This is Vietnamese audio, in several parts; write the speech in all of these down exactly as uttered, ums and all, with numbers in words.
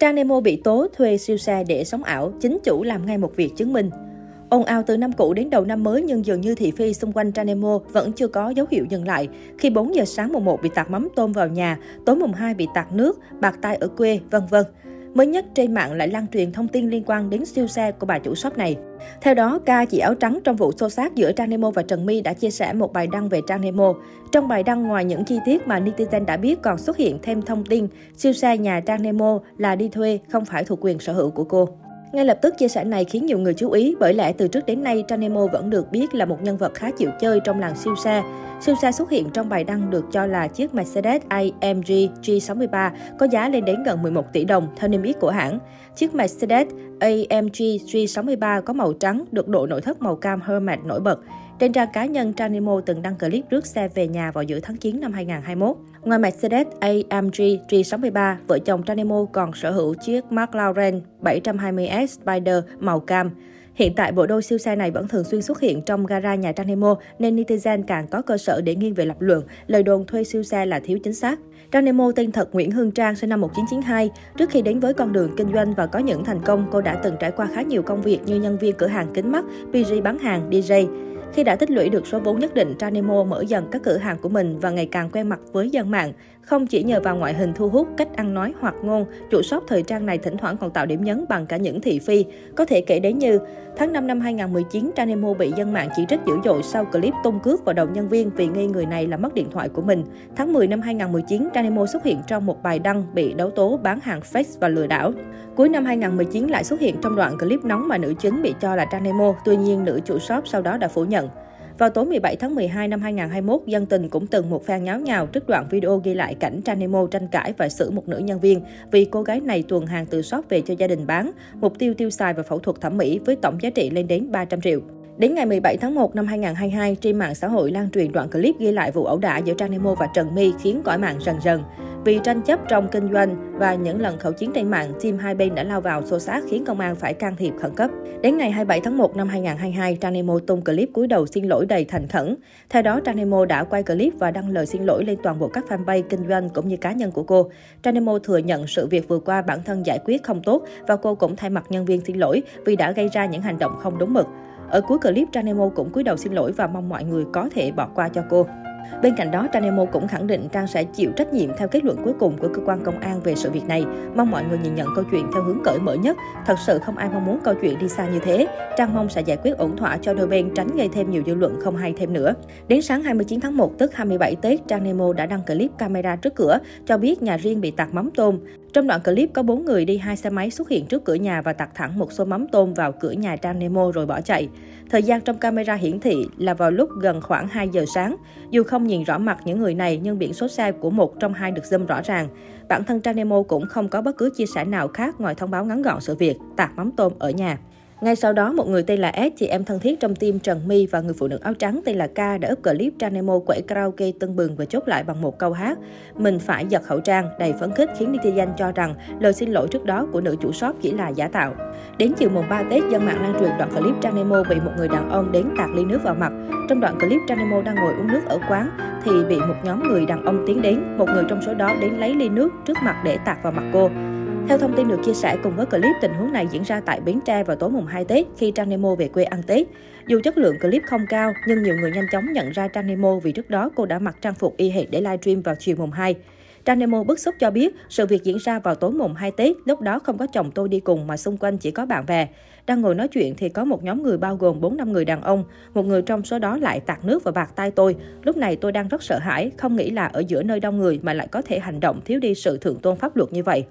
Trang Nemo bị tố thuê siêu xe để sống ảo, chính chủ làm ngay một việc chứng minh. Ồn ào từ năm cũ đến đầu năm mới nhưng dường như thị phi xung quanh Trang Nemo vẫn chưa có dấu hiệu dừng lại. Khi bốn giờ sáng mùng một bị tạt mắm tôm vào nhà, tối mùng hai bị tạt nước, bạc tai ở quê, vân vân. Mới nhất trên mạng lại lan truyền thông tin liên quan đến siêu xe của bà chủ shop này. Theo đó, ca chị áo trắng trong vụ xô xát giữa Trang Nemo và Trần My đã chia sẻ một bài đăng về Trang Nemo. Trong bài đăng, ngoài những chi tiết mà Niki Danh đã biết, còn xuất hiện thêm thông tin siêu xe nhà Trang Nemo là đi thuê, không phải thuộc quyền sở hữu của cô. Ngay lập tức, chia sẻ này khiến nhiều người chú ý, bởi lẽ từ trước đến nay, Trang Nemo vẫn được biết là một nhân vật khá chịu chơi trong làng siêu xe. Siêu xe xuất hiện trong bài đăng được cho là chiếc Mercedes a em giê G sáu ba có giá lên đến gần mười một tỷ đồng, theo niêm yết của hãng. Chiếc Mercedes a em giê G sáu ba có màu trắng, được độ nội thất màu cam Hermes nổi bật. Trên trang cá nhân, Trang Nemo từng đăng clip rước xe về nhà vào giữa tháng chín năm hai nghìn không trăm hai mươi mốt. Ngoài Mercedes a em giê G sáu ba, vợ chồng Trang Nemo còn sở hữu chiếc McLaren bảy trăm hai mươi S Spider màu cam. Hiện tại, bộ đôi siêu xe này vẫn thường xuyên xuất hiện trong gara nhà Trang Nemo, nên netizen càng có cơ sở để nghiêng về lập luận lời đồn thuê siêu xe là thiếu chính xác. Trang Nemo tên thật Nguyễn Hương Trang, sinh năm một nghìn chín trăm chín mươi hai. Trước khi đến với con đường kinh doanh và có những thành công, cô đã từng trải qua khá nhiều công việc như nhân viên cửa hàng kính mắt, pê giê bán hàng, đi jây. Khi đã tích lũy được số vốn nhất định, Trang Nemo mở dần các cửa hàng của mình và ngày càng quen mặt với dân mạng. Không chỉ nhờ vào ngoại hình thu hút, cách ăn nói hoạt ngôn, chủ shop thời trang này thỉnh thoảng còn tạo điểm nhấn bằng cả những thị phi. Có thể kể đến như tháng năm năm hai nghìn không trăm mười chín, Trang Nemo bị dân mạng chỉ trích dữ dội sau clip tung cước vào đầu nhân viên vì nghi người này làm mất điện thoại của mình. Tháng mười năm hai nghìn không trăm mười chín, Trang Nemo xuất hiện trong một bài đăng bị đấu tố bán hàng fake và lừa đảo. Cuối năm hai nghìn không trăm mười chín lại xuất hiện trong đoạn clip nóng mà nữ chính bị cho là Trang Nemo, tuy nhiên nữ chủ shop sau đó đã phủ nhận. Vào tối mười bảy tháng mười hai năm hai nghìn không trăm hai mươi mốt, dân tình cũng từng một phen nháo nhào trước đoạn video ghi lại cảnh Trang Nemo tranh cãi và xử một nữ nhân viên vì cô gái này tuồn hàng từ shop về cho gia đình bán, mục tiêu tiêu xài và phẫu thuật thẩm mỹ với tổng giá trị lên đến ba trăm triệu. Đến ngày mười bảy tháng một năm hai nghìn không trăm hai mươi hai, trên mạng xã hội lan truyền đoạn clip ghi lại vụ ẩu đả giữa Trang Nemo và Trần My khiến cõi mạng rần rần. Vì tranh chấp trong kinh doanh và những lần khẩu chiến trên mạng, team hai bên đã lao vào xô xát khiến công an phải can thiệp khẩn cấp. Đến ngày hai mươi bảy tháng một năm hai nghìn không trăm hai mươi hai, Trang Nemo tung clip cúi đầu xin lỗi đầy thành khẩn. Theo đó, Trang Nemo đã quay clip và đăng lời xin lỗi lên toàn bộ các fanpage kinh doanh cũng như cá nhân của cô. Trang Nemo thừa nhận sự việc vừa qua bản thân giải quyết không tốt và cô cũng thay mặt nhân viên xin lỗi vì đã gây ra những hành động không đúng mực. Ở cuối clip, Trang Nemo cũng cúi đầu xin lỗi và mong mọi người có thể bỏ qua cho cô. Bên cạnh đó, Trang Nemo cũng khẳng định Trang sẽ chịu trách nhiệm theo kết luận cuối cùng của cơ quan công an về sự việc này. Mong mọi người nhìn nhận câu chuyện theo hướng cởi mở nhất. Thật sự không ai mong muốn câu chuyện đi xa như thế. Trang mong sẽ giải quyết ổn thỏa cho đôi bên, tránh gây thêm nhiều dư luận không hay thêm nữa. Đến sáng hai mươi chín tháng một, tức hai mươi bảy Tết, Trang Nemo đã đăng clip camera trước cửa, cho biết nhà riêng bị tạt mắm tôm. Trong đoạn clip có bốn người đi hai xe máy xuất hiện trước cửa nhà và tạt thẳng một số mắm tôm vào cửa nhà Trang Nemo rồi bỏ chạy. Thời gian trong camera hiển thị là vào lúc gần khoảng hai giờ sáng. Dù không nhìn rõ mặt những người này nhưng biển số xe của một trong hai được zoom rõ ràng. Bản thân Trang Nemo cũng không có bất cứ chia sẻ nào khác ngoài thông báo ngắn gọn sự việc tạt mắm tôm ở nhà. Ngay sau đó, một người tên là S, chị em thân thiết trong team Trần My và người phụ nữ áo trắng tên là K đã up clip Trang Nemo quẩy karaoke tưng bừng và chốt lại bằng một câu hát "Mình phải giật khẩu trang" đầy phấn khích, khiến netizen cho rằng lời xin lỗi trước đó của nữ chủ shop chỉ là giả tạo. Đến chiều mùng ba Tết, dân mạng lan truyền đoạn clip Trang Nemo bị một người đàn ông đến tạt ly nước vào mặt. Trong đoạn clip, Trang Nemo đang ngồi uống nước ở quán thì bị một nhóm người đàn ông tiến đến, một người trong số đó đến lấy ly nước trước mặt để tạt vào mặt cô. Theo thông tin được chia sẻ cùng với clip, tình huống này diễn ra tại Bến Tre vào tối mùng hai Tết khi Trang Nemo về quê ăn Tết. Dù chất lượng clip không cao, nhưng nhiều người nhanh chóng nhận ra Trang Nemo vì trước đó cô đã mặc trang phục y hệt để livestream vào chiều mùng hai. Trang Nemo bức xúc cho biết sự việc diễn ra vào tối mùng hai Tết, lúc đó không có chồng tôi đi cùng mà xung quanh chỉ có bạn bè. Đang ngồi nói chuyện thì có một nhóm người bao gồm bốn năm người đàn ông, một người trong số đó lại tạt nước vào bạc tai tôi. Lúc này tôi đang rất sợ hãi, không nghĩ là ở giữa nơi đông người mà lại có thể hành động thiếu đi sự thượng tôn pháp luật như vậy.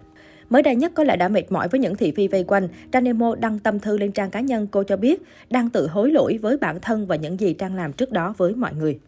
Mới đây nhất, có lẽ đã mệt mỏi với những thị phi vây quanh, Trang Nemo đăng tâm thư lên trang cá nhân, cô cho biết đang tự hối lỗi với bản thân và những gì Trang làm trước đó với mọi người.